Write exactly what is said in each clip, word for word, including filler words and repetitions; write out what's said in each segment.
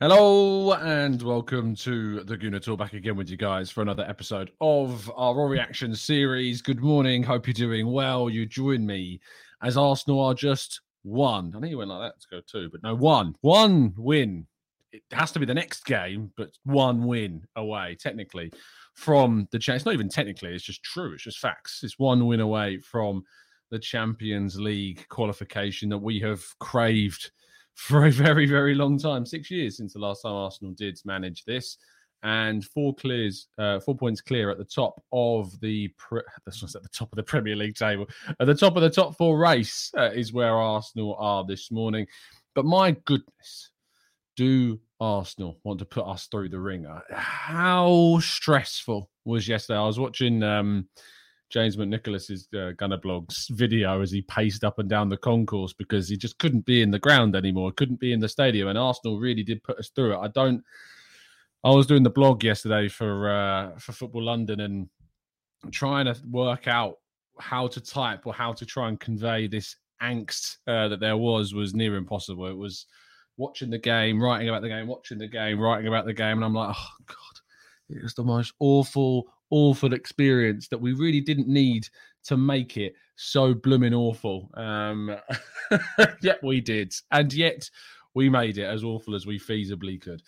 Hello and welcome to the Guna Tour, back again with you guys for another episode of our Raw Reaction series. Good morning, hope you're doing well. You join me as Arsenal are just one. I think you went like that to go two, but no, one. One win. It has to be the next game, but one win away, technically, from the Champions League. It's not even technically, it's just true. It's just facts. It's one win away from the Champions League qualification that we have craved for a very, very long time. Six years since the last time Arsenal did manage this. And four clears, uh, four points clear at the top of the pre- this was at the top of the Premier League table. At the top of the top four race uh, is where Arsenal are this morning. But my goodness, do Arsenal want to put us through the ringer? How stressful was yesterday? I was watching um, James McNicholas's uh, Gunner Blog's video as he paced up and down the concourse because he just couldn't be in the ground anymore, couldn't be in the stadium, and Arsenal really did put us through it. I don't. I was doing the blog yesterday for uh, for Football London and trying to work out how to type or how to try and convey this angst uh, that there was was near impossible. It was watching the game, writing about the game, watching the game, writing about the game, and I'm like, oh God, it was the most awful. awful experience that we really didn't need to make it so blooming awful. Um, yet we did. And yet we made it as awful as we feasibly could.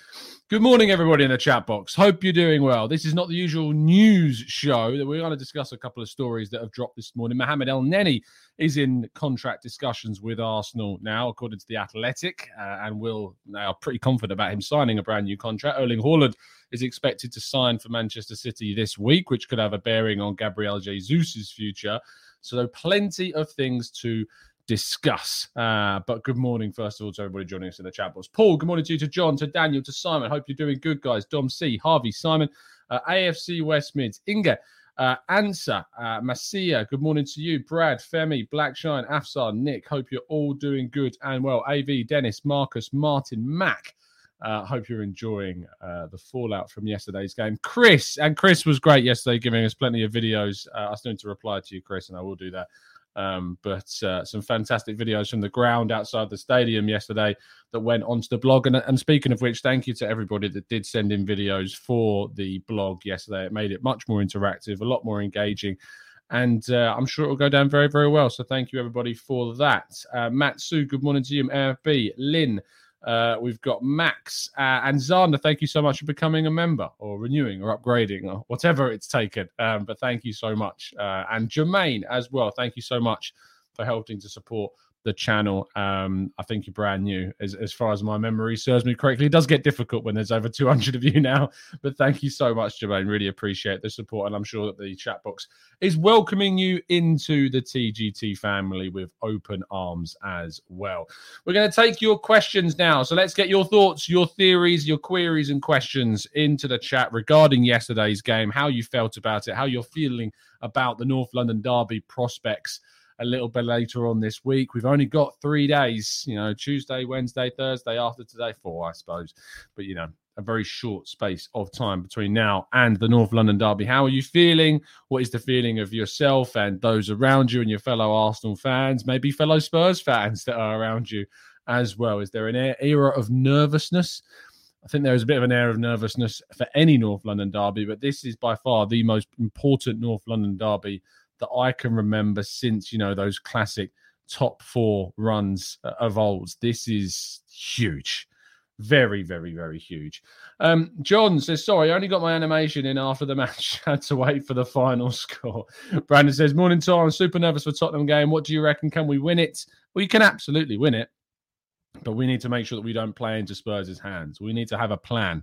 Good morning, everybody in the chat box. Hope you're doing well. This is not the usual news show. That we're going to discuss a couple of stories that have dropped this morning. Mohamed Elneny is in contract discussions with Arsenal now, according to The Athletic, uh, and will now pretty confident about him signing a brand new contract. Erling Haaland is expected to sign for Manchester City this week, which could have a bearing on Gabriel Jesus's future. So plenty of things to discuss. Uh, but good morning, first of all, to everybody joining us in the chat box. Paul, good morning to you, to John, to Daniel, to Simon. Hope you're doing good, guys. Dom C, Harvey, Simon, uh, A F C West Mids, Inga, uh, Ansa, uh, Masia, good morning to you. Brad, Femi, Blackshine, Afsar, Nick, hope you're all doing good and well. A V, Dennis, Marcus, Martin, Mac, uh, hope you're enjoying uh, the fallout from yesterday's game. Chris, and Chris was great yesterday, giving us plenty of videos. Uh, I still need to reply to you, Chris, and I will do that. Um, but uh, some fantastic videos from the ground outside the stadium yesterday that went onto the blog. And, and speaking of which, thank you to everybody that did send in videos for the blog yesterday. It made it much more interactive, a lot more engaging. And uh, I'm sure it will go down very, very well. So thank you, everybody, for that. Uh, Matt, Sue, good morning to you. M F B, Lynn, uh, we've got Max uh, and Zana. Thank you so much for becoming a member or renewing or upgrading or whatever it's taken. Um, but thank you so much. Uh, and Jermaine as well. Thank you so much for helping to support the channel. Um, I think you're brand new as, as far as my memory serves me correctly. It does get difficult when there's over two hundred of you now, but thank you so much, Jermaine. Really appreciate the support. And I'm sure that the chat box is welcoming you into the T G T family with open arms as well. We're going to take your questions now. So let's get your thoughts, your theories, your queries and questions into the chat regarding yesterday's game, how you felt about it, how you're feeling about the North London Derby prospects a little bit later on this week. We've only got three days, you know, Tuesday, Wednesday, Thursday, after today, four, I suppose. But, you know, a very short space of time between now and the North London Derby. How are you feeling? What is the feeling of yourself and those around you and your fellow Arsenal fans, maybe fellow Spurs fans that are around you as well? Is there an era of nervousness? I think there is a bit of an air of nervousness for any North London derby, but this is by far the most important North London derby that I can remember since, you know, those classic top four runs of old. This is huge. Very, very, very huge. Um, John says, sorry, I only got my animation in after the match. Had to wait for the final score. Brandon says, morning, Tom. I'm super nervous for Tottenham game. What do you reckon? Can we win it? We can absolutely win it. But we need to make sure that we don't play into Spurs' hands. We need to have a plan.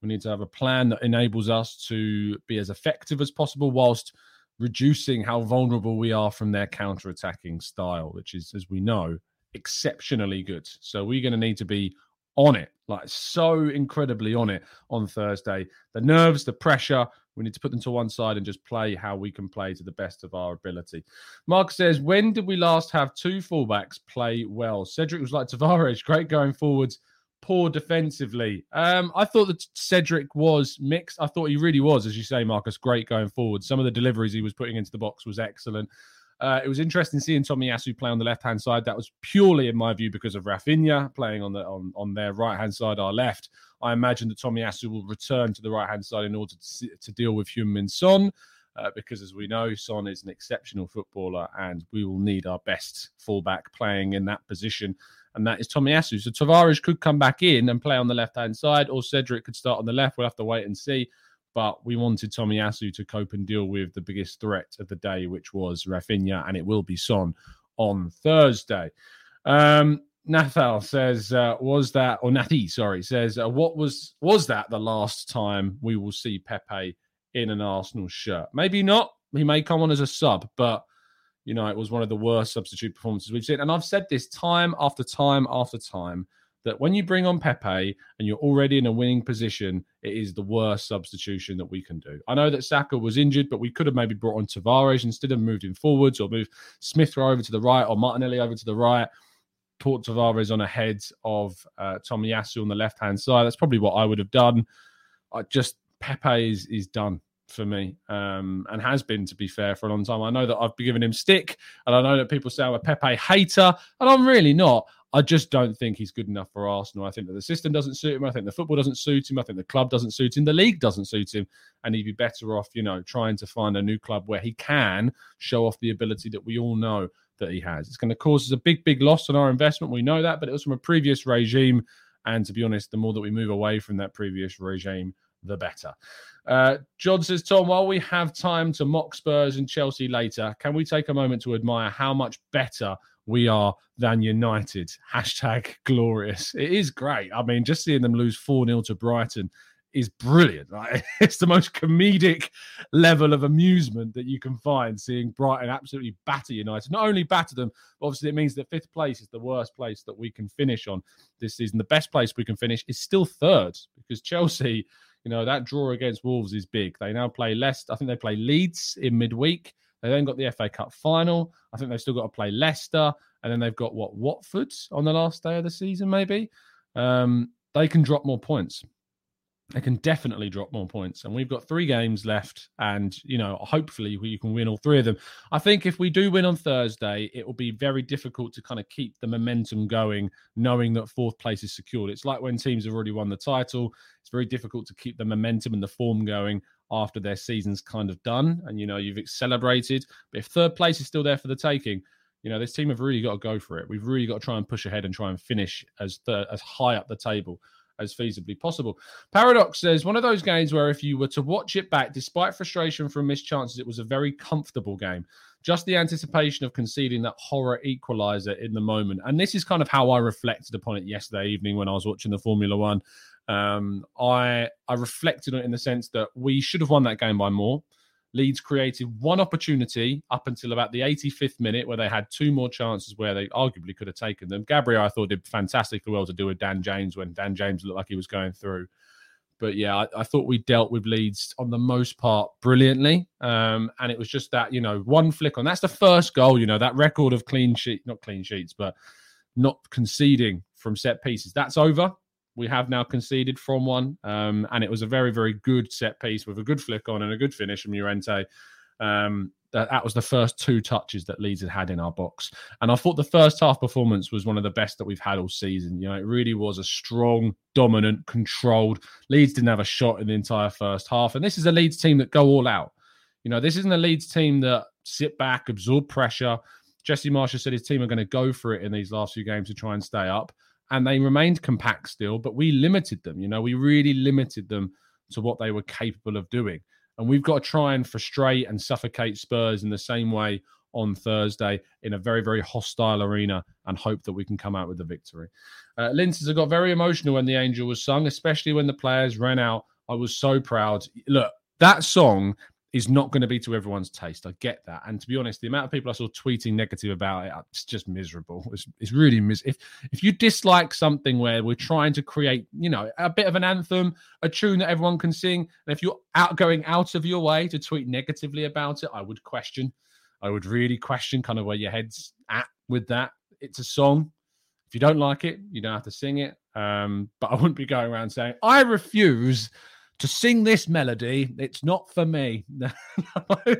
We need to have a plan that enables us to be as effective as possible whilst reducing how vulnerable we are from their counter-attacking style, which is, as we know, exceptionally good. So we're going to need to be on it, like so incredibly on it on Thursday. The nerves, the pressure, we need to put them to one side and just play how we can play to the best of our ability. Mark says, when did we last have two fullbacks play well? Cedric was like Tavares, great going forwards, poor defensively. Um, I thought that Cedric was mixed. I thought he really was, as you say, Marcus, great going forward. Some of the deliveries he was putting into the box was excellent. Uh, it was interesting seeing Tomiyasu play on the left-hand side. That was purely, in my view, because of Rafinha playing on the on, on their right-hand side, our left. I imagine that Tomiyasu will return to the right-hand side in order to, to deal with Heung-Min Son, uh, because, as we know, Son is an exceptional footballer and we will need our best fullback playing in that position, and that is Tomiyasu. So Tavares could come back in and play on the left-hand side, or Cedric could start on the left. We'll have to wait and see. But we wanted Tomiyasu to cope and deal with the biggest threat of the day, which was Rafinha, and it will be Son on Thursday. Um, Nathal says, uh, was that, or Nathi, sorry, says, uh, what was was that the last time we will see Pepe in an Arsenal shirt? Maybe not. He may come on as a sub, but, you know, it was one of the worst substitute performances we've seen. And I've said this time after time after time, that when you bring on Pepe and you're already in a winning position, it is the worst substitution that we can do. I know that Saka was injured, but we could have maybe brought on Tavares instead of moved him forwards, or moved Smith Rowe over to the right or Martinelli over to the right, put Tavares on ahead of uh, Tomiyasu on the left-hand side. That's probably what I would have done. I just Pepe is is done for me, um, and has been, to be fair, for a long time. I know that I've been giving him stick, and I know that people say I'm a Pepe hater, and I'm really not. I just don't think he's good enough for Arsenal. I think that the system doesn't suit him. I think the football doesn't suit him. I think the club doesn't suit him. The league doesn't suit him. And he'd be better off, you know, trying to find a new club where he can show off the ability that we all know that he has. It's going to cause us a big, big loss on our investment. We know that, but it was from a previous regime. And to be honest, the more that we move away from that previous regime, the better. Uh, John says, Tom, while we have time to mock Spurs and Chelsea later, can we take a moment to admire how much better we are than United? Hashtag glorious. It is great. I mean, just seeing them lose four nil to Brighton is brilliant. Like, it's the most comedic level of amusement that you can find, seeing Brighton absolutely batter United. Not only batter them, but obviously it means that fifth place is the worst place that we can finish on this season. The best place we can finish is still third, because Chelsea, you know, that draw against Wolves is big. They now play Leicester. I think they play Leeds in midweek. They then got the F A Cup final. I think they've still got to play Leicester. And then they've got, what, Watford on the last day of the season, maybe? Um, they can drop more points. They can definitely drop more points. And we've got three games left. And, you know, hopefully we can win all three of them. I think if we do win on Thursday, it will be very difficult to kind of keep the momentum going, knowing that fourth place is secured. It's like when teams have already won the title. It's very difficult to keep the momentum and the form going after their season's kind of done and, you know, you've celebrated. But if third place is still there for the taking, you know, this team have really got to go for it. We've really got to try and push ahead and try and finish as th- as high up the table as feasibly possible. Paradox says, one of those games where if you were to watch it back, despite frustration from missed chances, it was a very comfortable game. Just the anticipation of conceding that horror equaliser in the moment. And this is kind of how I reflected upon it yesterday evening when I was watching the Formula One. Um, I I reflected on it in the sense that we should have won that game by more. Leeds created one opportunity up until about the eighty-fifth minute where they had two more chances where they arguably could have taken them. Gabriel, I thought, did fantastically well to do with Dan James when Dan James looked like he was going through. But yeah, I, I thought we dealt with Leeds on the most part brilliantly. Um, and it was just that, you know, one flick on. That's the first goal, you know, that record of clean sheet, not clean sheets, but not conceding from set pieces. That's over. we have now conceded from one. Um, and it was a very, very good set piece with a good flick on and a good finish from Llorente. Um, that, that was the first two touches that Leeds had had in our box. And I thought the first half performance was one of the best that we've had all season. You know, it really was a strong, dominant, controlled. Leeds didn't have a shot in the entire first half. And this is a Leeds team that go all out. You know, this isn't a Leeds team that sit back, absorb pressure. Jesse Marsch said his team are going to go for it in these last few games to try and stay up. And they remained compact still, but we limited them. You know, we really limited them to what they were capable of doing. And we've got to try and frustrate and suffocate Spurs in the same way on Thursday in a very, very hostile arena and hope that we can come out with the victory. Uh, Linton got very emotional when the Angel was sung, especially when the players ran out. I was so proud. Look, that song is not going to be to everyone's taste. I get that. And to be honest, the amount of people I saw tweeting negative about it, it's just miserable. It's, it's really miserable. If, if you dislike something where we're trying to create, you know, a bit of an anthem, a tune that everyone can sing, and if you're out going out of your way to tweet negatively about it, I would question. I would really question kind of where your head's at with that. It's a song. If you don't like it, you don't have to sing it. Um, but I wouldn't be going around saying, I refuse to sing this melody, it's not for me.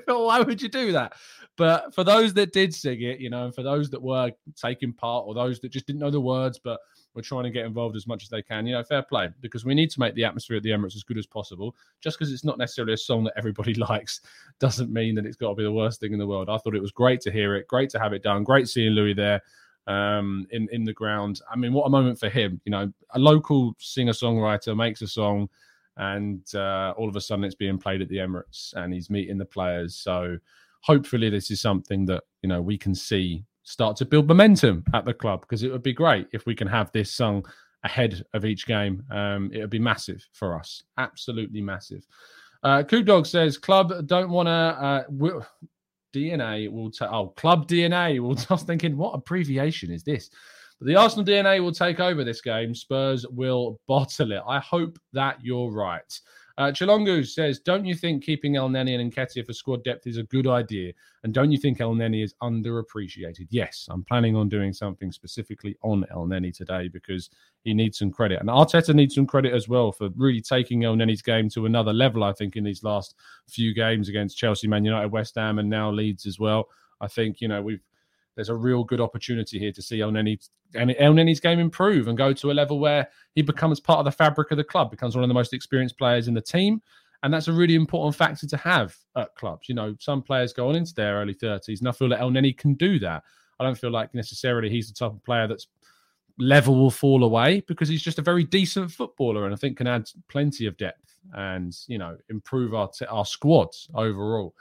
Why would you do that? But for those that did sing it, you know, and for those that were taking part or those that just didn't know the words but were trying to get involved as much as they can, you know, fair play, because we need to make the atmosphere at the Emirates as good as possible. Just because it's not necessarily a song that everybody likes doesn't mean that it's got to be the worst thing in the world. I thought it was great to hear it, great to have it done, great seeing Louis there um, in, in the ground. I mean, what a moment for him. You know, a local singer-songwriter makes a song, and uh, all of a sudden it's being played at the Emirates and he's meeting the players. So hopefully this is something that, you know, we can see start to build momentum at the club, because it would be great if we can have this sung ahead of each game. Um, it would be massive for us. Absolutely massive. Uh, Coop Dog says, club don't want to... Uh, w- D N A will... Ta- oh, club D N A will... I was thinking, what abbreviation is this? The Arsenal D N A will take over this game. Spurs will bottle it. I hope that you're right. Uh, Chilongu says, don't you think keeping Elneny and Nketiah for squad depth is a good idea? And don't you think Elneny is underappreciated? Yes, I'm planning on doing something specifically on Elneny today because he needs some credit. And Arteta needs some credit as well for really taking Elneny's game to another level, I think, in these last few games against Chelsea, Man United, West Ham, and now Leeds as well. I think, you know, we've there's a real good opportunity here to see Elneny, Elneny's game improve and go to a level where he becomes part of the fabric of the club, becomes one of the most experienced players in the team. And that's a really important factor to have at clubs. You know, some players go on into their early thirties, and I feel that like Elneny can do that. I don't feel like necessarily he's the type of player that's level will fall away, because he's just a very decent footballer and I think can add plenty of depth and, you know, improve our, t- our squads overall.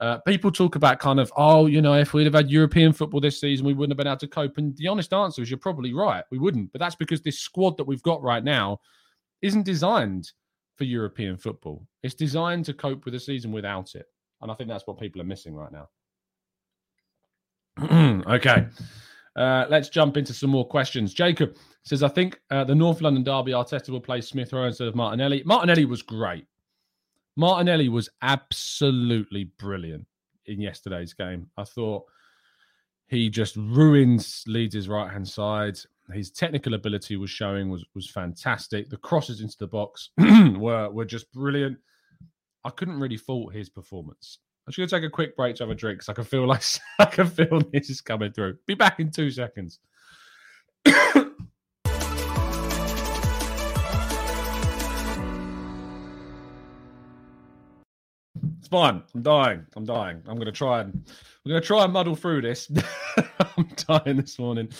Uh, people talk about kind of, oh, you know, if we'd have had European football this season, we wouldn't have been able to cope. And the honest answer is you're probably right. We wouldn't. But that's because this squad that we've got right now isn't designed for European football. It's designed to cope with a season without it. And I think that's what people are missing right now. Okay. Uh, let's jump into some more questions. Jacob says, I think uh, the North London Derby, Arteta will play Smith Rowe instead of Martinelli. Martinelli was great. Martinelli was absolutely brilliant in yesterday's game. I thought he just ruined Leeds' right-hand side. His technical ability was showing was, was fantastic. The crosses into the box were, were just brilliant. I couldn't really fault his performance. I'm just going to take a quick break to have a drink because I can feel like I can feel this is coming through. Be back in two seconds. It's fine. I'm dying. I'm dying. I'm going to try and we're going to try and muddle through this. I'm dying this morning.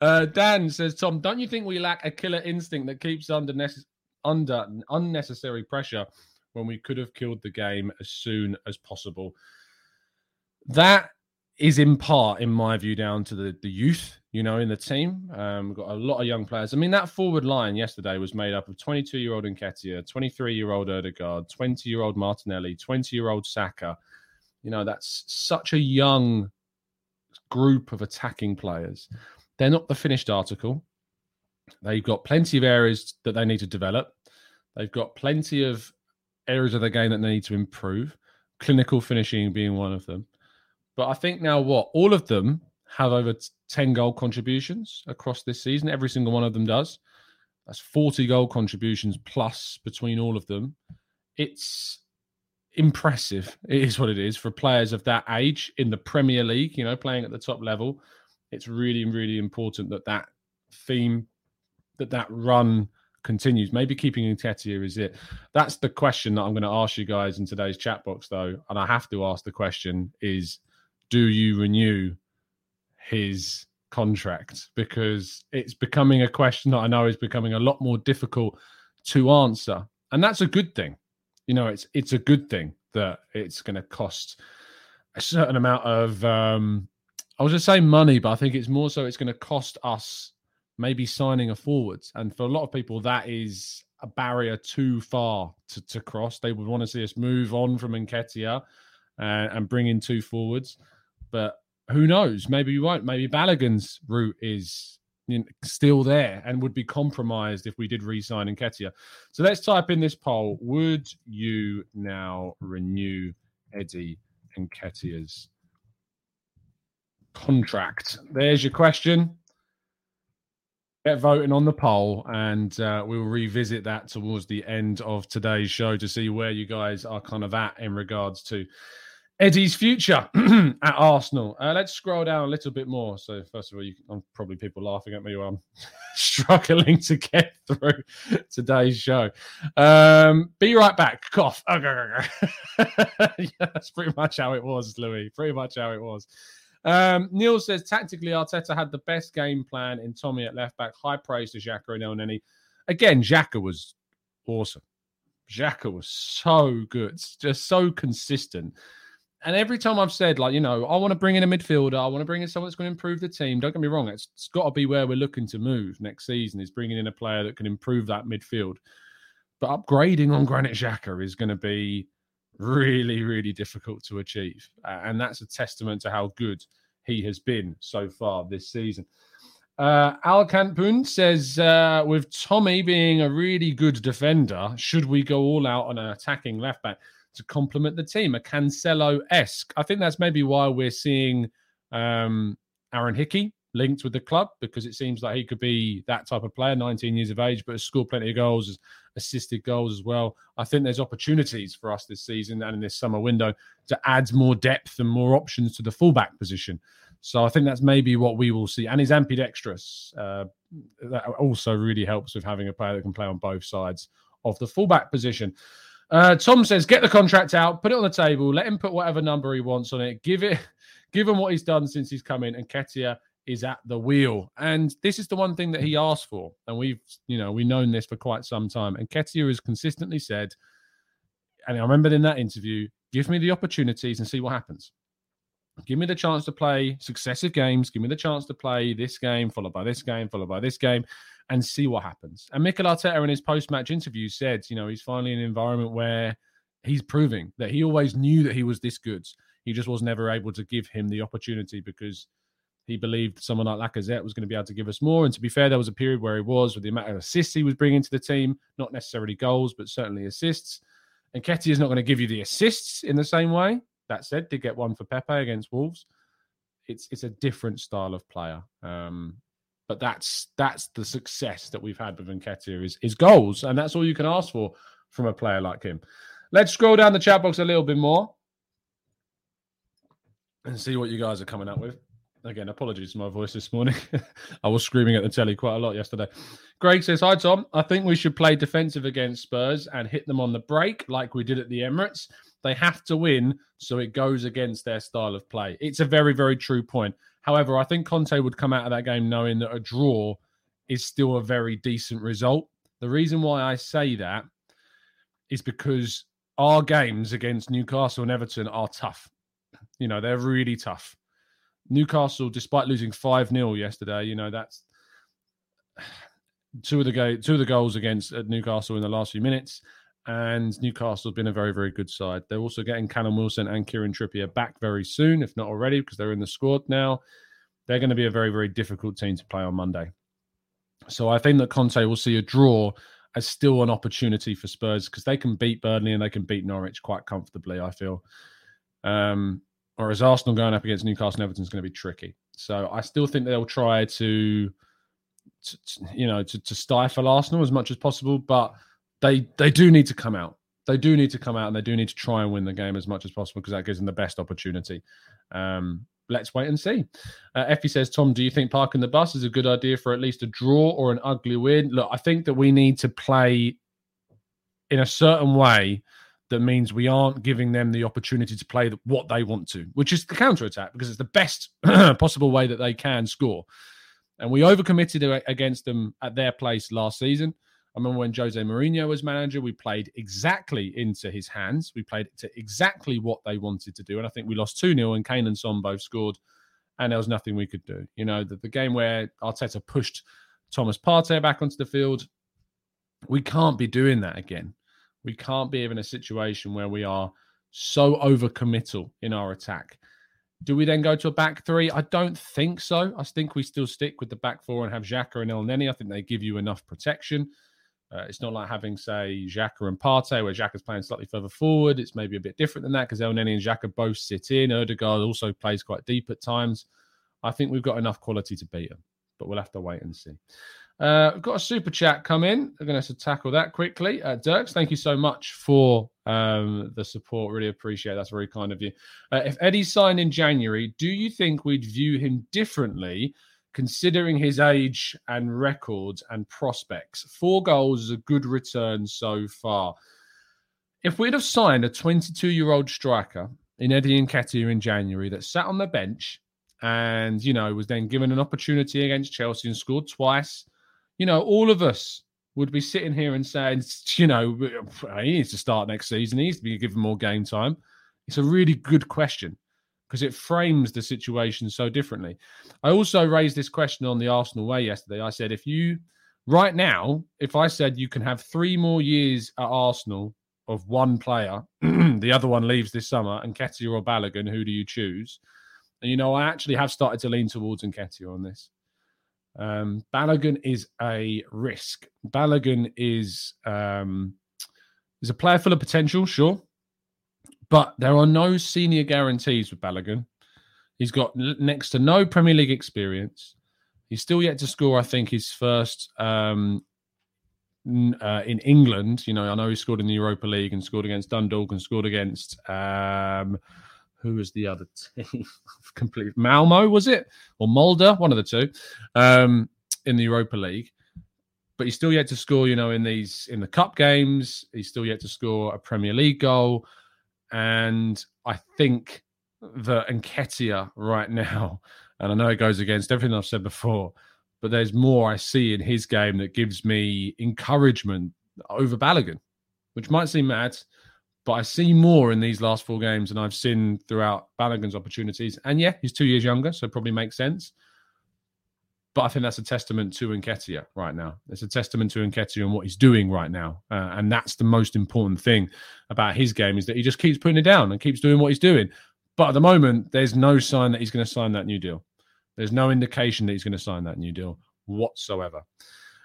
Uh, Dan says, Tom, don't you think we lack a killer instinct that keeps under nece- under unnecessary pressure when we could have killed the game as soon as possible? That is in part, in my view, down to the, the youth, you know, in the team. Um, we've got a lot of young players. I mean, that forward line yesterday was made up of twenty-two-year-old Nketiah, twenty-three-year-old Odegaard, twenty-year-old Martinelli, twenty-year-old Saka. You know, that's such a young group of attacking players. They're not the finished article. They've got plenty of areas that they need to develop. They've got plenty of areas of the game that they need to improve, clinical finishing being one of them. But I think now what? All of them have over ten goal contributions across this season. Every single one of them does. That's forty goal contributions plus between all of them. It's impressive. It is what it is for players of that age in the Premier League, you know, playing at the top level. It's really, really important that that theme, that that run continues. Maybe keeping Nketiah is it. That's the question that I'm going to ask you guys in today's chat box, though. And I have to ask the question is, do you renew his contract? Because it's becoming a question that I know is becoming a lot more difficult to answer. And that's a good thing. You know, it's it's a good thing that it's going to cost a certain amount of, um, I was going to say money, but I think it's more so it's going to cost us maybe signing a forward. And for a lot of people, that is a barrier too far to, to cross. They would want to see us move on from Nketiah and, and bring in two forwards. But who knows? Maybe you won't. Maybe Balogun's route is you know, still there and would be compromised if we did re-sign Nketiah. So let's type in this poll. Would you now renew Eddie Nketiah's contract? There's your question. Get voting on the poll, and uh, we'll revisit that towards the end of today's show to see where you guys are kind of at in regards to Eddie's future at Arsenal. Uh, let's scroll down a little bit more. So first of all, you can, I'm probably people laughing at me while I'm struggling to get through today's show. Um, be right back. Cough. Yeah, that's pretty much how it was, Louis. Pretty much how it was. Um, Neil says, tactically, Arteta had the best game plan in Tommy at left-back. High praise to Xhaka and Elneny. Again, Xhaka was awesome. Xhaka was so good. Just so consistent. And every time I've said, like, you know, I want to bring in a midfielder. I want to bring in someone that's going to improve the team. Don't get me wrong. It's, it's got to be where we're looking to move next season is bringing in a player that can improve that midfield. But upgrading on Granit Xhaka is going to be really, really difficult to achieve. Uh, and that's a testament to how good he has been so far this season. Uh, Al Kampun says, uh, with Tommy being a really good defender, should we go all out on an attacking left-back to complement the team, a Cancelo-esque. I think that's maybe why we're seeing um, Aaron Hickey linked with the club, because it seems like he could be that type of player, nineteen years of age, but has scored plenty of goals, has assisted goals as well. I think there's opportunities for us this season and in this summer window to add more depth and more options to the fullback position. So I think that's maybe what we will see. And he's ambidextrous. Uh, that also really helps with having a player that can play on both sides of the fullback position. Uh, Tom says, get the contract out, put it on the table, let him put whatever number he wants on it. Give it, give him what he's done since he's come in. And Nketiah is at the wheel. And this is the one thing that he asked for. And we've, you know, we've known this for quite some time. And Nketiah has consistently said, and I remember in that interview, give me the opportunities and see what happens. Give me the chance to play successive games. Give me the chance to play this game, followed by this game, followed by this game, and see what happens. And Mikel Arteta in his post-match interview said, you know, he's finally in an environment where he's proving that he always knew that he was this good. He just was never able to give him the opportunity because he believed someone like Lacazette was going to be able to give us more. And to be fair, there was a period where he was with the amount of assists he was bringing to the team, not necessarily goals, but certainly assists. And Nketiah is not going to give you the assists in the same way. That said, did get one for Pepe against Wolves. It's it's a different style of player. Um, but that's that's the success that we've had with Nketiah is, is goals. And that's all you can ask for from a player like him. Let's scroll down the chat box a little bit more and see what you guys are coming up with. Again, apologies for my voice this morning. I was screaming at the telly quite a lot yesterday. Greg says, hi, Tom. I think we should play defensive against Spurs and hit them on the break like we did at the Emirates. They have to win, so it goes against their style of play. It's a very, very true point. However, I think Conte would come out of that game knowing that a draw is still a very decent result. The reason why I say that is because our games against Newcastle and Everton are tough. You know, they're really tough. Newcastle, despite losing five nil yesterday, you know, that's two of the go- two of the goals against Newcastle in the last few minutes. And Newcastle have been a very, very good side. They're also getting Callum Wilson and Kieran Trippier back very soon, if not already, because they're in the squad now. They're going to be a very, very difficult team to play on Monday. So I think that Conte will see a draw as still an opportunity for Spurs because they can beat Burnley and they can beat Norwich quite comfortably, I feel. Um, whereas Arsenal going up against Newcastle and Everton is going to be tricky. So I still think they'll try to to, you know, to, to stifle Arsenal as much as possible, but they they do need to come out. They do need to come out and they do need to try and win the game as much as possible because that gives them the best opportunity. Um, let's wait and see. Uh, Effie says, Tom, do you think parking the bus is a good idea for at least a draw or an ugly win? Look, I think that we need to play in a certain way that means we aren't giving them the opportunity to play what they want to, which is the counter-attack because it's the best possible way that they can score. And we overcommitted against them at their place last season. I remember when Jose Mourinho was manager, we played exactly into his hands. We played to exactly what they wanted to do. And I think we lost two nil and Kane and Son both scored and there was nothing we could do. You know, the, the game where Arteta pushed Thomas Partey back onto the field, we can't be doing that again. We can't be in a situation where we are so overcommittal in our attack. Do we then go to a back three? I don't think so. I think we still stick with the back four and have Xhaka and Elneny. I think they give you enough protection. Uh, it's not like having, say, Xhaka and Partey, where Xhaka's playing slightly further forward. It's maybe a bit different than that because Elneny and Xhaka both sit in. Odegaard also plays quite deep at times. I think we've got enough quality to beat them, but we'll have to wait and see. Uh, we've got a super chat come in. We're going to have to tackle that quickly. Uh, Dirks, thank you so much for um, the support. Really appreciate it. That's very kind of you. Uh, if Eddie signed in January, do you think we'd view him differently considering his age and records and prospects? Four goals is a good return so far. If we'd have signed a twenty-two-year-old striker in Eddie Nketiah in January that sat on the bench and, you know, was then given an opportunity against Chelsea and scored twice, you know, all of us would be sitting here and saying, you know, he needs to start next season. He needs to be given more game time. It's a really good question, because it frames the situation so differently. I also raised this question on the Arsenal Way yesterday. I said, if you, right now, if I said you can have three more years at Arsenal of one player, the other one leaves this summer, Nketiah or Balogun, who do you choose? And, you know, I actually have started to lean towards Nketiah on this. Um, Balogun is a risk. Balogun is, um, is a player full of potential, sure. But there are no senior guarantees with Balogun. He's got next to no Premier League experience. He's still yet to score, I think, his first um, uh, in England. You know, I know he scored in the Europa League and scored against Dundalk and scored against, um, who was the other team? Complete Malmo, was it? Or Mulder, one of the two, um, in the Europa League. But he's still yet to score, you know, in these in the cup games. He's still yet to score a Premier League goal. And I think that Nketiah right now, and I know it goes against everything I've said before, but there's more I see in his game that gives me encouragement over Balogun, which might seem mad, but I see more in these last four games than I've seen throughout Balogun's opportunities. And yeah, he's two years younger, so it probably makes sense. But I think that's a testament to Nketiah right now. It's a testament to Nketiah and what he's doing right now. Uh, and that's the most important thing about his game, is that he just keeps putting it down and keeps doing what he's doing. But at the moment, there's no sign that he's going to sign that new deal. There's no indication that he's going to sign that new deal whatsoever.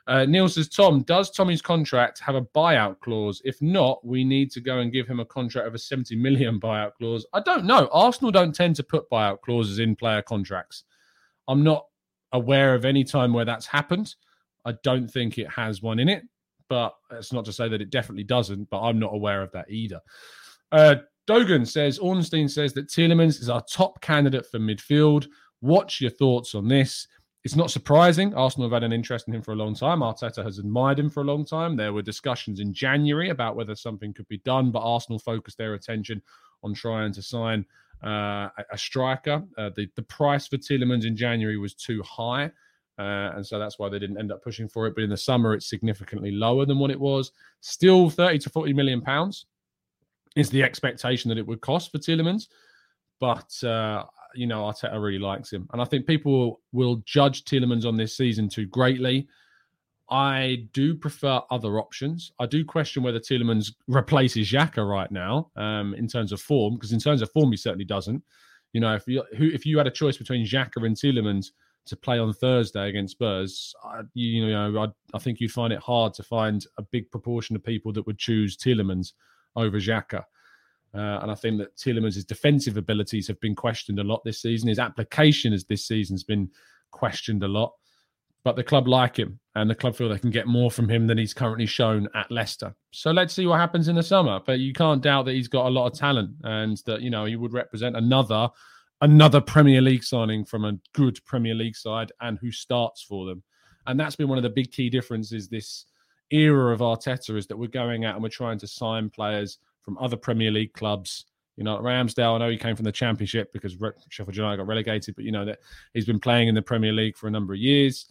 Uh, Neil says, Tom, does Tommy's contract have a buyout clause? If not, we need to go and give him a contract of a seventy million buyout clause. I don't know. Arsenal don't tend to put buyout clauses in player contracts. I'm not aware of any time where that's happened. I don't think it has one in it, but it's not to say that it definitely doesn't, but I'm not aware of that either. Uh, Dogan says, Ornstein says that Tielemans is our top candidate for midfield. What's your thoughts on this? It's not surprising. Arsenal have had an interest in him for a long time. Arteta has admired him for a long time. There were discussions in January about whether something could be done, but Arsenal focused their attention on trying to sign Uh, a striker. Uh, the, the price for Tielemans in January was too high. Uh, and so that's why they didn't end up pushing for it. But in the summer, it's significantly lower than what it was. Still thirty to forty million pounds is the expectation that it would cost for Tielemans. But, uh, you know, Arteta really likes him. And I think people will judge Tielemans on this season too greatly. I do prefer other options. I do question whether Tielemans replaces Xhaka right now um, in terms of form, because in terms of form, he certainly doesn't. You know, if you if you had a choice between Xhaka and Tielemans to play on Thursday against Spurs, I, you know, I, I think you'd find it hard to find a big proportion of people that would choose Tielemans over Xhaka. Uh, and I think that Tielemans' defensive abilities have been questioned a lot this season. His application as this season has been questioned a lot. but the club like him and the club feel they can get more from him than he's currently shown at Leicester. So let's see what happens in the summer. But you can't doubt that he's got a lot of talent and that, you know, he would represent another another Premier League signing from a good Premier League side and who starts for them. And that's been one of the big key differences this era of Arteta, is that we're going out and we're trying to sign players from other Premier League clubs. You know, Ramsdale, I know he came from the Championship because Sheffield United got relegated, but you know that he's been playing in the Premier League for a number of years.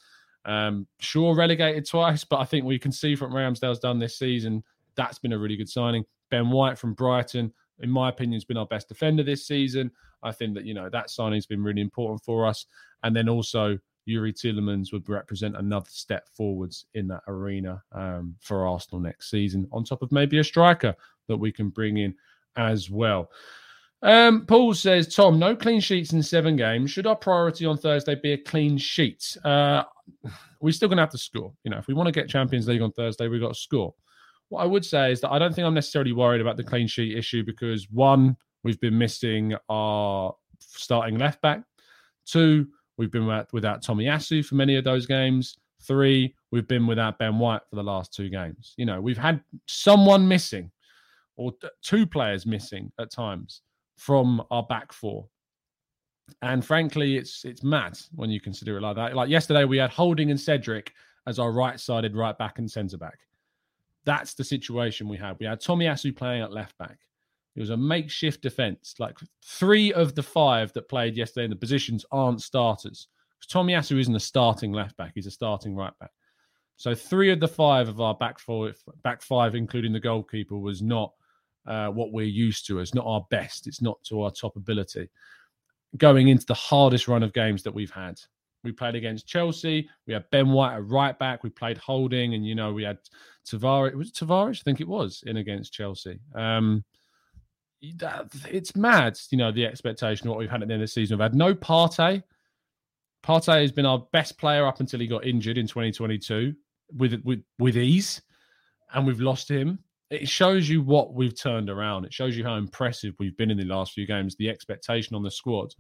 Um, Shaw relegated twice, but I think we can see from Ramsdale's done this season, that's been a really good signing. Ben White from Brighton, in my opinion, has been our best defender this season. I think that, you know, that signing's been really important for us. And then also Youri Tielemans would represent another step forwards in that arena um, for Arsenal next season, on top of maybe a striker that we can bring in as well. Um, Paul says, Tom, no clean sheets in seven games. Should our priority on Thursday be a clean sheet? Uh, we're still going to have to score. You know, if we want to get Champions League on Thursday, we've got to score. What I would say is that I don't think I'm necessarily worried about the clean sheet issue because, one, we've been missing our starting left back. Two, we've been without Tomiyasu for many of those games. Three, we've been without Ben White for the last two games. You know, we've had someone missing, or two players missing at times from our back four. And frankly, it's it's mad when you consider it like that. Like yesterday, we had Holding and Cedric as our right-sided right back and centre-back. That's the situation we had. We had Tomiyasu playing at left back. It was a makeshift defence. Like three of the five that played yesterday in the positions aren't starters. Because Tomiyasu isn't a starting left back. He's a starting right back. So three of the five of our back four, back five, including the goalkeeper, was not Uh, what we're used to. It's not our best. It's not to our top ability. Going into the hardest run of games that we've had. We played against Chelsea. We had Ben White at right back. We played Holding. And, you know, we had Tavares. Was it Tavares? I think it was in against Chelsea. Um, that, it's mad, you know, the expectation of what we've had at the end of the season. We've had no Partey. Partey has been our best player up until he got injured in twenty twenty-two with with, with ease. And we've lost him. It shows you what we've turned around. It shows you how impressive we've been in the last few games, the expectation on the squad,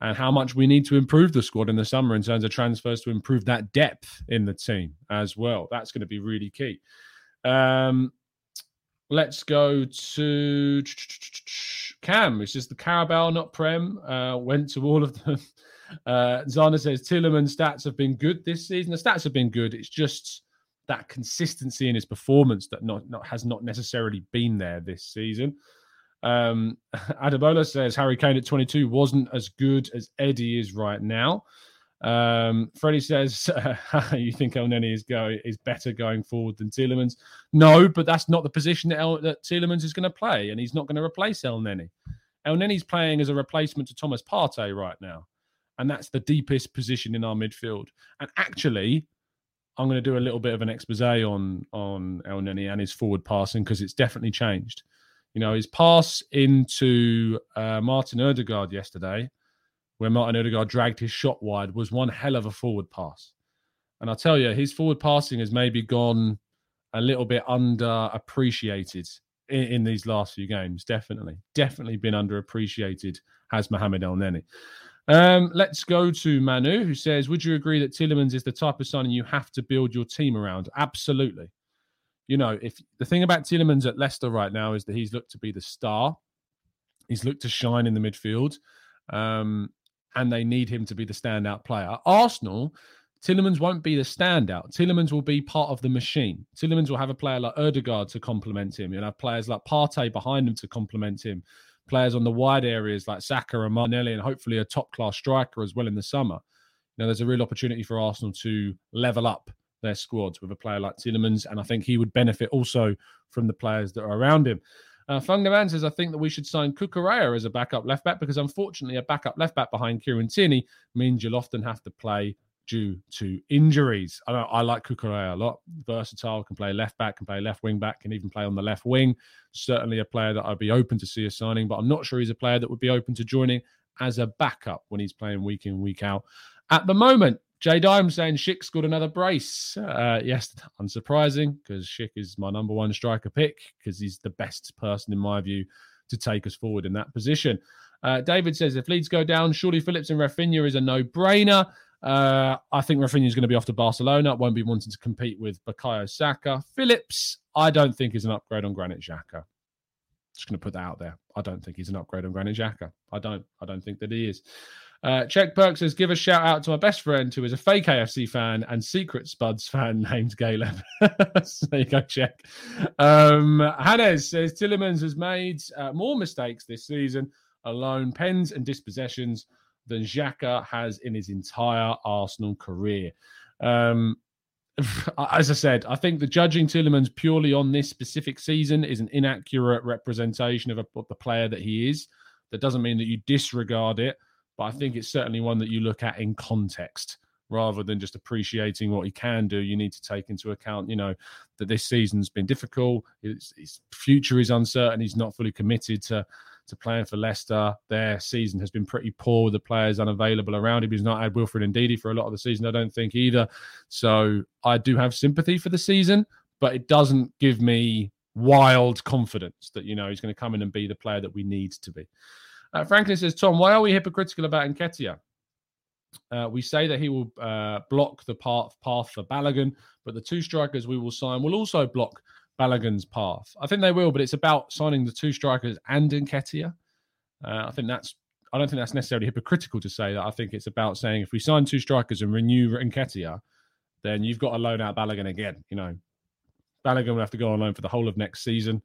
and how much we need to improve the squad in the summer in terms of transfers to improve that depth in the team as well. That's going to be really key. Um, let's go to Cam, which is the Carabao, not Prem. Uh, went to all of them. Uh, Zana says, Tielemans' stats have been good this season. The stats have been good. It's just that consistency in his performance that not, not has not necessarily been there this season. Um, Adebola says Harry Kane at twenty-two wasn't as good as Eddie is right now. Um, Freddie says, uh, you think Elneny is go is better going forward than Tielemans? No, but that's not the position that, El- that Tielemans is going to play, and he's not going to replace Elneny. Elneny's playing as a replacement to Thomas Partey right now, and that's the deepest position in our midfield. And actually, I'm going to do a little bit of an expose on, on Elneny and his forward passing because it's definitely changed. You know, his pass into uh, Martin Odegaard yesterday, where Martin Odegaard dragged his shot wide, was one hell of a forward pass. And I'll tell you, his forward passing has maybe gone a little bit underappreciated in, in these last few games. Definitely, definitely been underappreciated, has Mohamed Elneny. Um, let's go to Manu, who says, would you agree that Tielemans is the type of signing you have to build your team around? Absolutely. You know, if the thing about Tielemans at Leicester right now is that he's looked to be the star. He's looked to shine in the midfield. Um, and they need him to be the standout player. At Arsenal, Tielemans won't be the standout. Tielemans will be part of the machine. Tielemans will have a player like Odegaard to complement him. You'll have players like Partey behind him to complement him. Players on the wide areas like Saka and Martinelli, and hopefully a top-class striker as well in the summer. You know, there's a real opportunity for Arsenal to level up their squads with a player like Tielemans, and I think he would benefit also from the players that are around him. Uh, Fungaman says, I think that we should sign Cucurella as a backup left-back because, unfortunately, a backup left-back behind Kieran Tierney means you'll often have to play due to injuries. I, know, I like Cucurella a lot. Versatile, can play left-back, can play left-wing-back, can even play on the left wing. Certainly a player that I'd be open to see a signing, but I'm not sure he's a player that would be open to joining as a backup when he's playing week in, week out. At the moment, Jay Dime saying Schick scored another brace. Uh, yes, unsurprising, because Schick is my number one striker pick, because he's the best person, in my view, to take us forward in that position. Uh, David says, if Leeds go down, surely Phillips and Rafinha is a no-brainer. Uh, I think Rafinha is going to be off to Barcelona. Won't be wanting to compete with Bakayo Saka. Phillips, I don't think is an upgrade on Granit Xhaka. Just going to put that out there. I don't think he's an upgrade on Granit Xhaka. I don't. I don't think that he is. Uh, Czech Perk says, give a shout out to my best friend who is a fake A F C fan and secret Spuds fan named Caleb. So there you go, Czech. Um, Hannes says, Tielemans has made uh, more mistakes this season, alone pens and dispossessions, than Xhaka has in his entire Arsenal career. Um, as I said, I think the judging Tielemans purely on this specific season is an inaccurate representation of, a, of the player that he is. That doesn't mean that you disregard it. But I think it's certainly one that you look at in context rather than just appreciating what he can do. You need to take into account, you know, that this season's been difficult. His, his future is uncertain. He's not fully committed to, to playing for Leicester. Their season has been pretty poor with the players unavailable around him. He's not had Wilfred Ndidi for a lot of the season, I don't think, either. So I do have sympathy for the season, but it doesn't give me wild confidence that, you know, he's going to come in and be the player that we need to be. Uh, Franklin says, Tom, why are we hypocritical about Nketiah? Uh, we say that he will uh, block the path, path for Balogun, but the two strikers we will sign will also block Balogun's path. I think they will, but it's about signing the two strikers and Nketiah. Uh, I think that's. I don't think that's necessarily hypocritical to say that. I think it's about saying if we sign two strikers and renew Nketiah, then you've got to loan out Balogun again. You know, Balogun will have to go on loan for the whole of next season,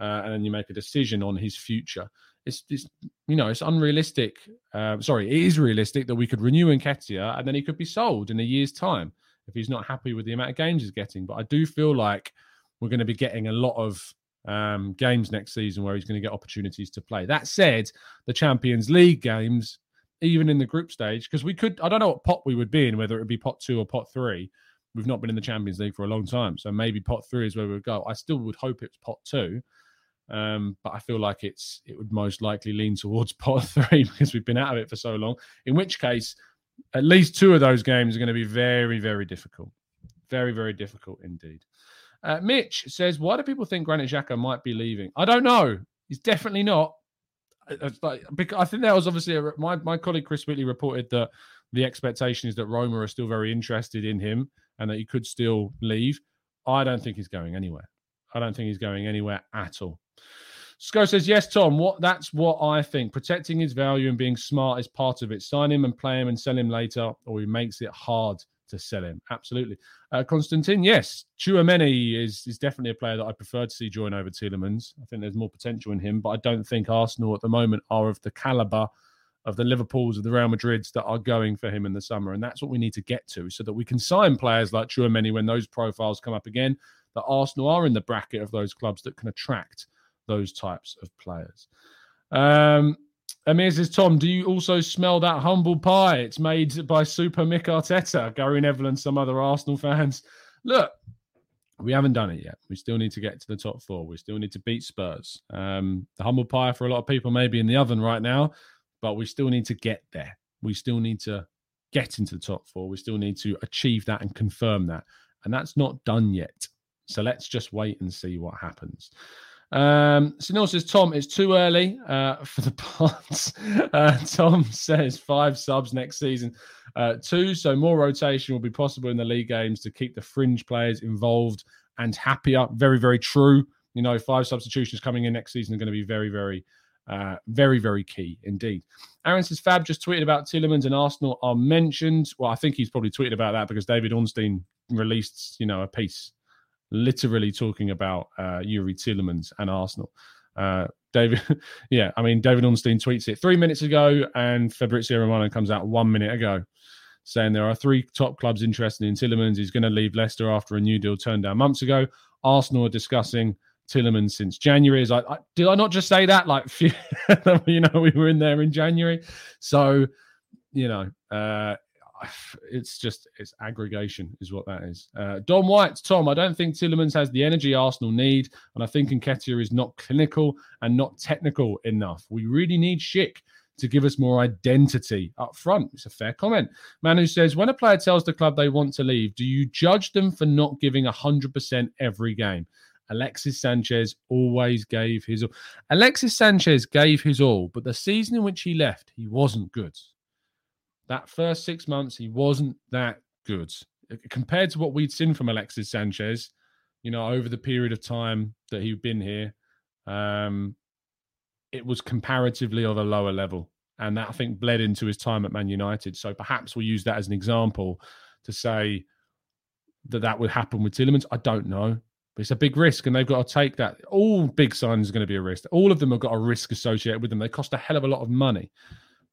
uh, and then you make a decision on his future. It's, it's, you know, it's unrealistic. Uh, sorry, it is realistic that we could renew Nketiah and then he could be sold in a year's time if he's not happy with the amount of games he's getting. But I do feel like we're going to be getting a lot of um, games next season where he's going to get opportunities to play. That said, the Champions League games, even in the group stage, because we could, I don't know what pot we would be in, whether it would be pot two or pot three. We've not been in the Champions League for a long time. So maybe pot three is where we would go. I still would hope it's pot two. Um, but I feel like it's it would most likely lean towards pot three because we've been out of it for so long, in which case at least two of those games are going to be very, very difficult. Very, very difficult indeed. Uh, Mitch says, why do people think Granit Xhaka might be leaving? I don't know. He's definitely not. I, I, I think that was obviously, a, my, my colleague Chris Whitley reported that the expectation is that Roma are still very interested in him and that he could still leave. I don't think he's going anywhere. I don't think he's going anywhere at all. Sco says, yes, Tom, what that's what I think. Protecting his value and being smart is part of it. Sign him and play him and sell him later, or he makes it hard to sell him. Absolutely. Uh, Constantine, yes. Tchouameni is, is definitely a player that I prefer to see join over Tielemans. I think there's more potential in him, but I don't think Arsenal at the moment are of the calibre of the Liverpools, of the Real Madrids that are going for him in the summer. And that's what we need to get to so that we can sign players like Tchouameni when those profiles come up again, that Arsenal are in the bracket of those clubs that can attract those types of players. Um, Amir says, Tom, do you also smell that humble pie? It's made by Super Mick Arteta, Gary Neville and some other Arsenal fans. Look, we haven't done it yet. We still need to get to the top four. We still need to beat Spurs. Um, the humble pie for a lot of people may be in the oven right now, but we still need to get there. We still need to get into the top four. We still need to achieve that and confirm that. And that's not done yet. So let's just wait and see what happens. Um, Sunil says, Tom, it's too early uh, for the parts. Uh, Tom says five subs next season, uh, two. So more rotation will be possible in the league games to keep the fringe players involved and happier. Very, very true. You know, five substitutions coming in next season are going to be very, very, uh, very, very key indeed. Aaron says, Fab just tweeted about Tielemans and Arsenal are mentioned. Well, I think he's probably tweeted about that because David Ornstein released, you know, a piece literally talking about uh, Youri Tielemans and Arsenal. Uh, David, yeah, I mean, David Ornstein tweets it three minutes ago and Fabrizio Romano comes out one minute ago saying there are three top clubs interested in Tielemans. He's going to leave Leicester after a new deal turned down months ago. Arsenal are discussing Tielemans since January. Is I, I did I not just say that? Like, you know, we were in there in January. So, you know, uh, it's just, it's aggregation is what that is. Uh, Don White, Tom, I don't think Tielemans has the energy Arsenal need. And I think Nketiah is not clinical and not technical enough. We really need Schick to give us more identity up front. It's a fair comment. Manu says, when a player tells the club they want to leave, do you judge them for not giving one hundred percent every game? Alexis Sanchez always gave his all. Alexis Sanchez gave his all, but the season in which he left, he wasn't good. That first six months, he wasn't that good. Compared to what we'd seen from Alexis Sanchez, you know, over the period of time that he'd been here, um, it was comparatively of a lower level. And that, I think, bled into his time at Man United. So perhaps we'll use that as an example to say that that would happen with Tielemans. I don't know. But it's a big risk, and they've got to take that. All big signings are going to be a risk. All of them have got a risk associated with them. They cost a hell of a lot of money.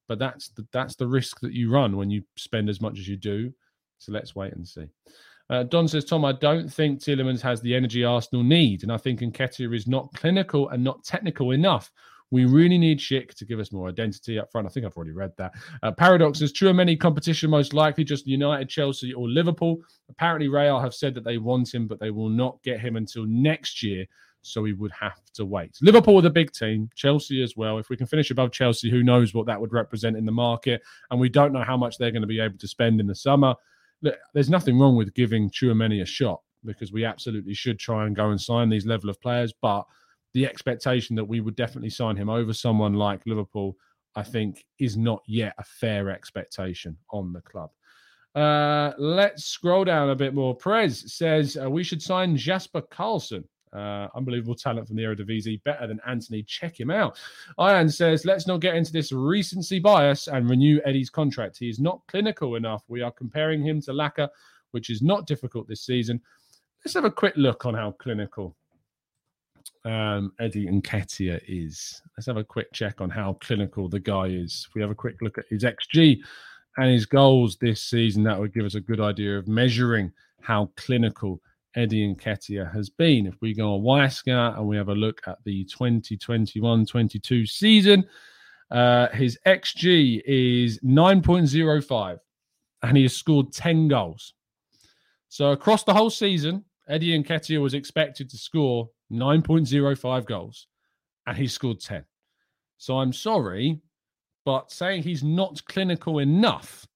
But that's the, that's the risk that you run when you spend as much as you do. So let's wait and see. Uh, Don says, Tom, I don't think Tielemans has the energy Arsenal need. And I think Nketiah is not clinical and not technical enough. We really need Schick to give us more identity up front. I think I've already read that. Uh, Paradox is true of many competition, most likely just United, Chelsea or Liverpool. Apparently, Real have said that they want him, but they will not get him until next year. So we would have to wait. Liverpool are the big team, Chelsea as well. If we can finish above Chelsea, who knows what that would represent in the market. And we don't know how much they're going to be able to spend in the summer. Look, there's nothing wrong with giving Tielemans a shot because we absolutely should try and go and sign these level of players. But the expectation that we would definitely sign him over someone like Liverpool, I think, is not yet a fair expectation on the club. Uh, let's scroll down a bit more. Perez says, uh, we should sign Jasper Carlsen. Uh, unbelievable talent from the Eredivisie, better than Anthony. Check him out. Ian says, let's not get into this recency bias and renew Eddie's contract. He is not clinical enough. We are comparing him to Laka, which is not difficult this season. Let's have a quick look on how clinical um, Eddie Nketiah is. Let's have a quick check on how clinical the guy is. If we have a quick look at his X G and his goals this season, that would give us a good idea of measuring how clinical Eddie Nketiah has been. If we go on Wyscout and we have a look at the twenty twenty-one twenty-two season, uh, his X G is nine point oh five and he has scored ten goals. So across the whole season, Eddie Nketiah was expected to score nine point oh five goals and he scored ten. So I'm sorry, but saying he's not clinical enough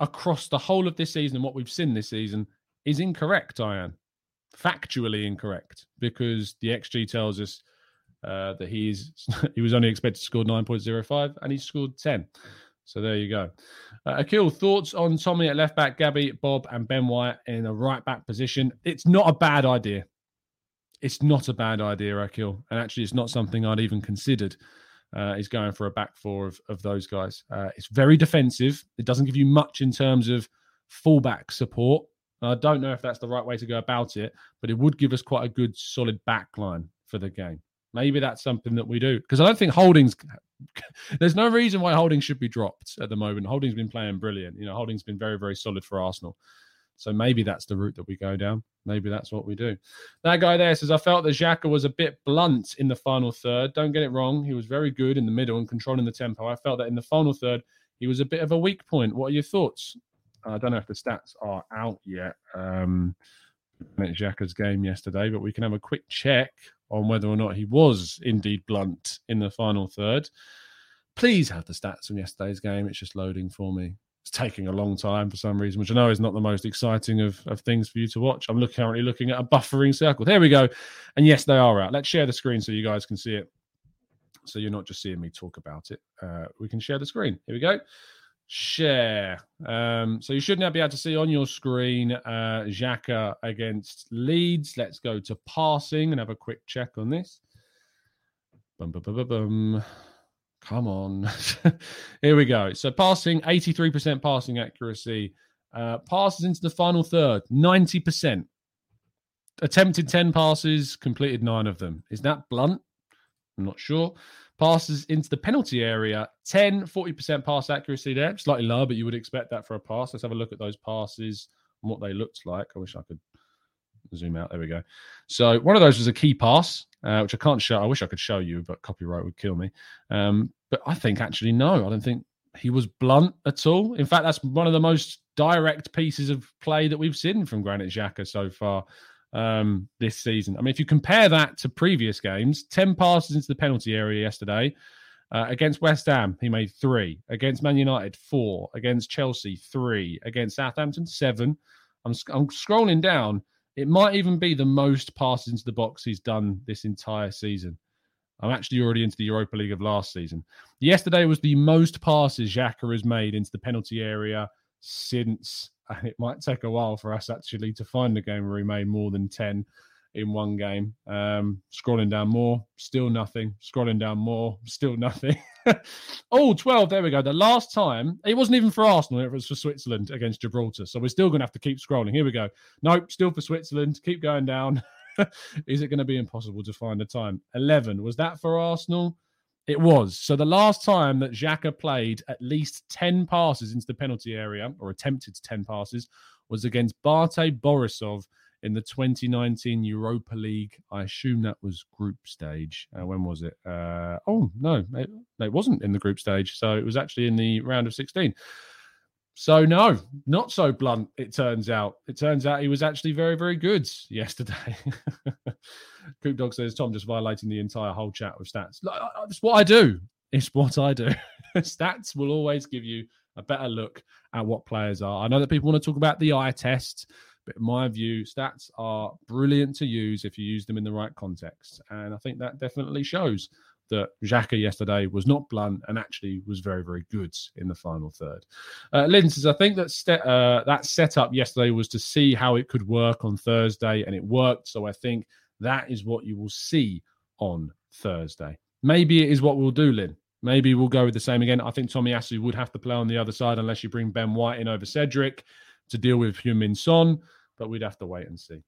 across the whole of this season and what we've seen this season is incorrect, Ian. Factually incorrect, because the X G tells us uh, that he is he was only expected to score nine point oh five and he scored ten. So there you go. Uh, Akil, thoughts on Tommy at left back, Gabby, Bob and Ben White in a right back position? It's not a bad idea. It's not a bad idea, Akil. And actually, it's not something I'd even considered. Uh, is going for a back four of, of those guys. Uh, it's very defensive. It doesn't give you much in terms of fullback support. I don't know if that's the right way to go about it, but it would give us quite a good solid backline for the game. Maybe that's something that we do, because I don't think Holding's... There's no reason why Holding should be dropped at the moment. Holding's been playing brilliant. You know, Holding's been very, very solid for Arsenal. So maybe that's the route that we go down. Maybe that's what we do. That guy there says, I felt that Xhaka was a bit blunt in the final third. Don't get it wrong. He was very good in the middle and controlling the tempo. I felt that in the final third, he was a bit of a weak point. What are your thoughts? I don't know if the stats are out yet. Um, Xhaka's game yesterday, but we can have a quick check on whether or not he was indeed blunt in the final third. Please have the stats from yesterday's game. It's just loading for me. It's taking a long time for some reason, which I know is not the most exciting of, of things for you to watch. I'm look, currently looking at a buffering circle. There we go. And yes, they are out. Let's share the screen so you guys can see it. So you're not just seeing me talk about it. Uh, we can share the screen. Here we go. Share. Um, so you should now be able to see on your screen uh, Xhaka against Leeds. Let's go to passing and have a quick check on this. Bum, bum, bum, bum, bum. Come on. Here we go. So passing, eighty-three percent passing accuracy. Uh, passes into the final third, ninety percent. Attempted ten passes, completed nine of them. Is that blunt? I'm not sure. Passes into the penalty area, ten, forty percent pass accuracy there. Slightly lower, but you would expect that for a pass. Let's have a look at those passes and what they looked like. I wish I could zoom out. There we go. So one of those was a key pass, uh, which I can't show. I wish I could show you, but copyright would kill me. Um, but I think actually, no, I don't think he was blunt at all. In fact, that's one of the most direct pieces of play that we've seen from Granit Xhaka so far. Um, this season. I mean, if you compare that to previous games, ten passes into the penalty area yesterday. Uh, against West Ham, he made three. Against Man United, four. Against Chelsea, three. Against Southampton, seven. I'm, I'm scrolling down. It might even be the most passes into the box he's done this entire season. I'm actually already into the Europa League of last season. Yesterday was the most passes Xhaka has made into the penalty area since, and it might take a while for us actually to find a game where he made more than ten in one game. Um, scrolling down more, still nothing. Scrolling down more, still nothing. Oh, twelve, there we go. The last time, it wasn't even for Arsenal, it was for Switzerland against Gibraltar. So we're still going to have to keep scrolling. Here we go. Nope, still for Switzerland. Keep going down. Is it going to be impossible to find a time? eleven. Was that for Arsenal? It was. So the last time that Xhaka played at least ten passes into the penalty area, or attempted ten passes, was against Bate Borisov in the twenty nineteen Europa League. I assume that was group stage. Uh, when was it? Uh, oh, no, it, it wasn't in the group stage. So it was actually in the round of sixteen. So, no, not so blunt, it turns out. It turns out he was actually very, very good yesterday. Coop Dog says, Tom just violating the entire whole chat with stats. It's what I do. It's what I do. Stats will always give you a better look at what players are. I know that people want to talk about the eye test, but in my view, stats are brilliant to use if you use them in the right context. And I think that definitely shows that Xhaka yesterday was not blunt and actually was very, very good in the final third. Uh, Lynn says, I think that st- uh, that setup yesterday was to see how it could work on Thursday, and it worked. So I think that is what you will see on Thursday. Maybe it is what we'll do, Lynn. Maybe we'll go with the same again. I think Tomiyasu would have to play on the other side unless you bring Ben White in over Cedric to deal with Heung-Min Son, but we'd have to wait and see.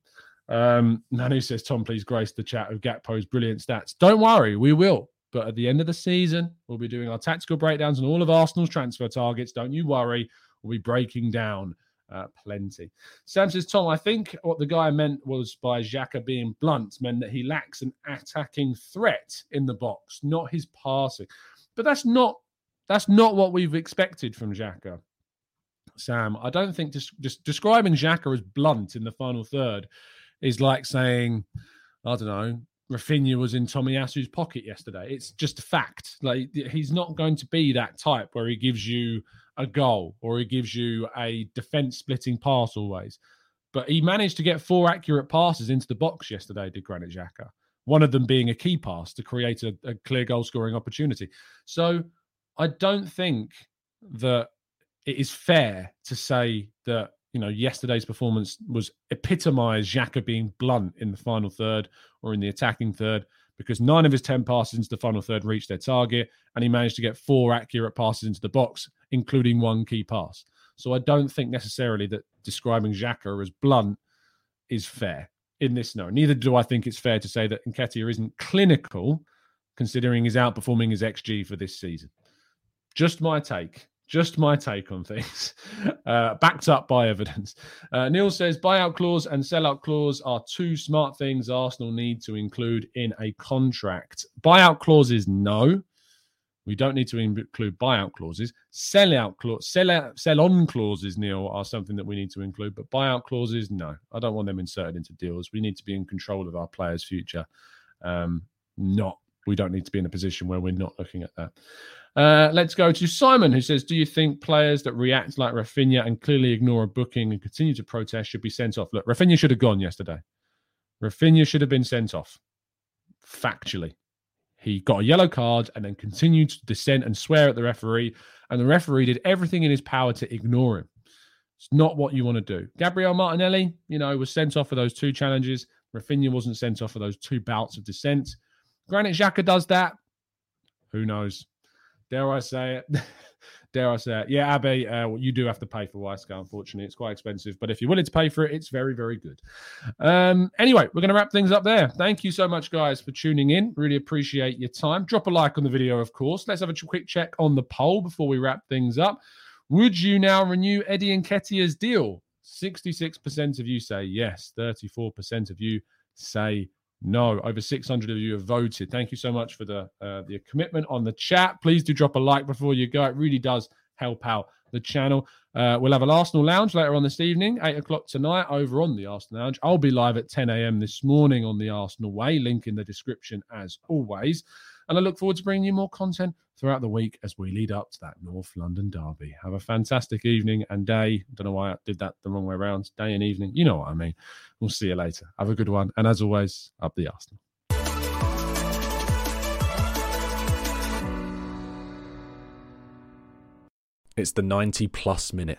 Um, Nanu says, Tom, please grace the chat with Gakpo's brilliant stats. Don't worry, we will. But at the end of the season, we'll be doing our tactical breakdowns and all of Arsenal's transfer targets. Don't you worry. We'll be breaking down uh, plenty. Sam says, Tom, I think what the guy meant was by Xhaka being blunt meant that he lacks an attacking threat in the box, not his passing. But that's not that's not what we've expected from Xhaka. Sam, I don't think des- des- describing Xhaka as blunt in the final third is like saying, I don't know, Rafinha was in Tomiyasu's pocket yesterday. It's just a fact. Like, he's not going to be that type where he gives you a goal or he gives you a defense-splitting pass always. But he managed to get four accurate passes into the box yesterday, did Granit Xhaka. One of them being a key pass to create a, a clear goal-scoring opportunity. So I don't think that it is fair to say that, you know, yesterday's performance was epitomised Xhaka being blunt in the final third or in the attacking third, because nine of his ten passes into the final third reached their target and he managed to get four accurate passes into the box, including one key pass. So I don't think necessarily that describing Xhaka as blunt is fair in this scenario. Neither do I think it's fair to say that Nketiah isn't clinical, considering he's outperforming his X G for this season. Just my take. Just my take on things, uh, backed up by evidence. Uh, Neil says, buyout clause and sellout clause are two smart things Arsenal need to include in a contract. Buyout clauses, no. We don't need to include buyout clauses. Sellout clause, sell out, sell-on clauses, Neil, are something that we need to include, but buyout clauses, no. I don't want them inserted into deals. We need to be in control of our players' future. Um, not. We don't need to be in a position where we're not looking at that. Uh, let's go to Simon, who says, do you think players that react like Rafinha and clearly ignore a booking and continue to protest should be sent off? Look, Rafinha should have gone yesterday. Rafinha should have been sent off. Factually. He got a yellow card and then continued to dissent and swear at the referee. And the referee did everything in his power to ignore him. It's not what you want to do. Gabriel Martinelli, you know, was sent off for those two challenges. Rafinha wasn't sent off for those two bouts of dissent. Granit Xhaka does that. Who knows? Dare I say it? Dare I say it? Yeah, Abbey, uh, well, you do have to pay for Weisskar, unfortunately. It's quite expensive, but if you're willing to pay for it, it's very, very good. Um, anyway, we're going to wrap things up there. Thank you so much, guys, for tuning in. Really appreciate your time. Drop a like on the video, of course. Let's have a quick check on the poll before we wrap things up. Would you now renew Eddie Nketiah's deal? sixty-six percent of you say yes. thirty-four percent of you say no. Over six hundred of you have voted. Thank you so much for the uh, the commitment on the chat. Please do drop a like before you go. It really does help out the channel. Uh, we'll have an Arsenal Lounge later on this evening, eight o'clock tonight over on the Arsenal Lounge. I'll be live at ten a.m. this morning on the Arsenal Way. Link in the description as always. And I look forward to bringing you more content throughout the week as we lead up to that North London Derby. Have a fantastic evening and day. Don't know why I did that the wrong way around. Day and evening. You know what I mean. We'll see you later. Have a good one. And as always, up the Arsenal. It's the ninety plus minute.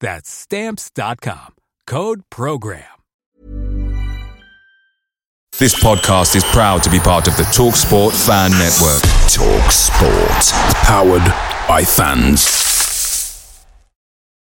That's Stamps dot com. Code PROGRAM. This podcast is proud to be part of the TalkSport Fan Network. TalkSport. Powered by fans.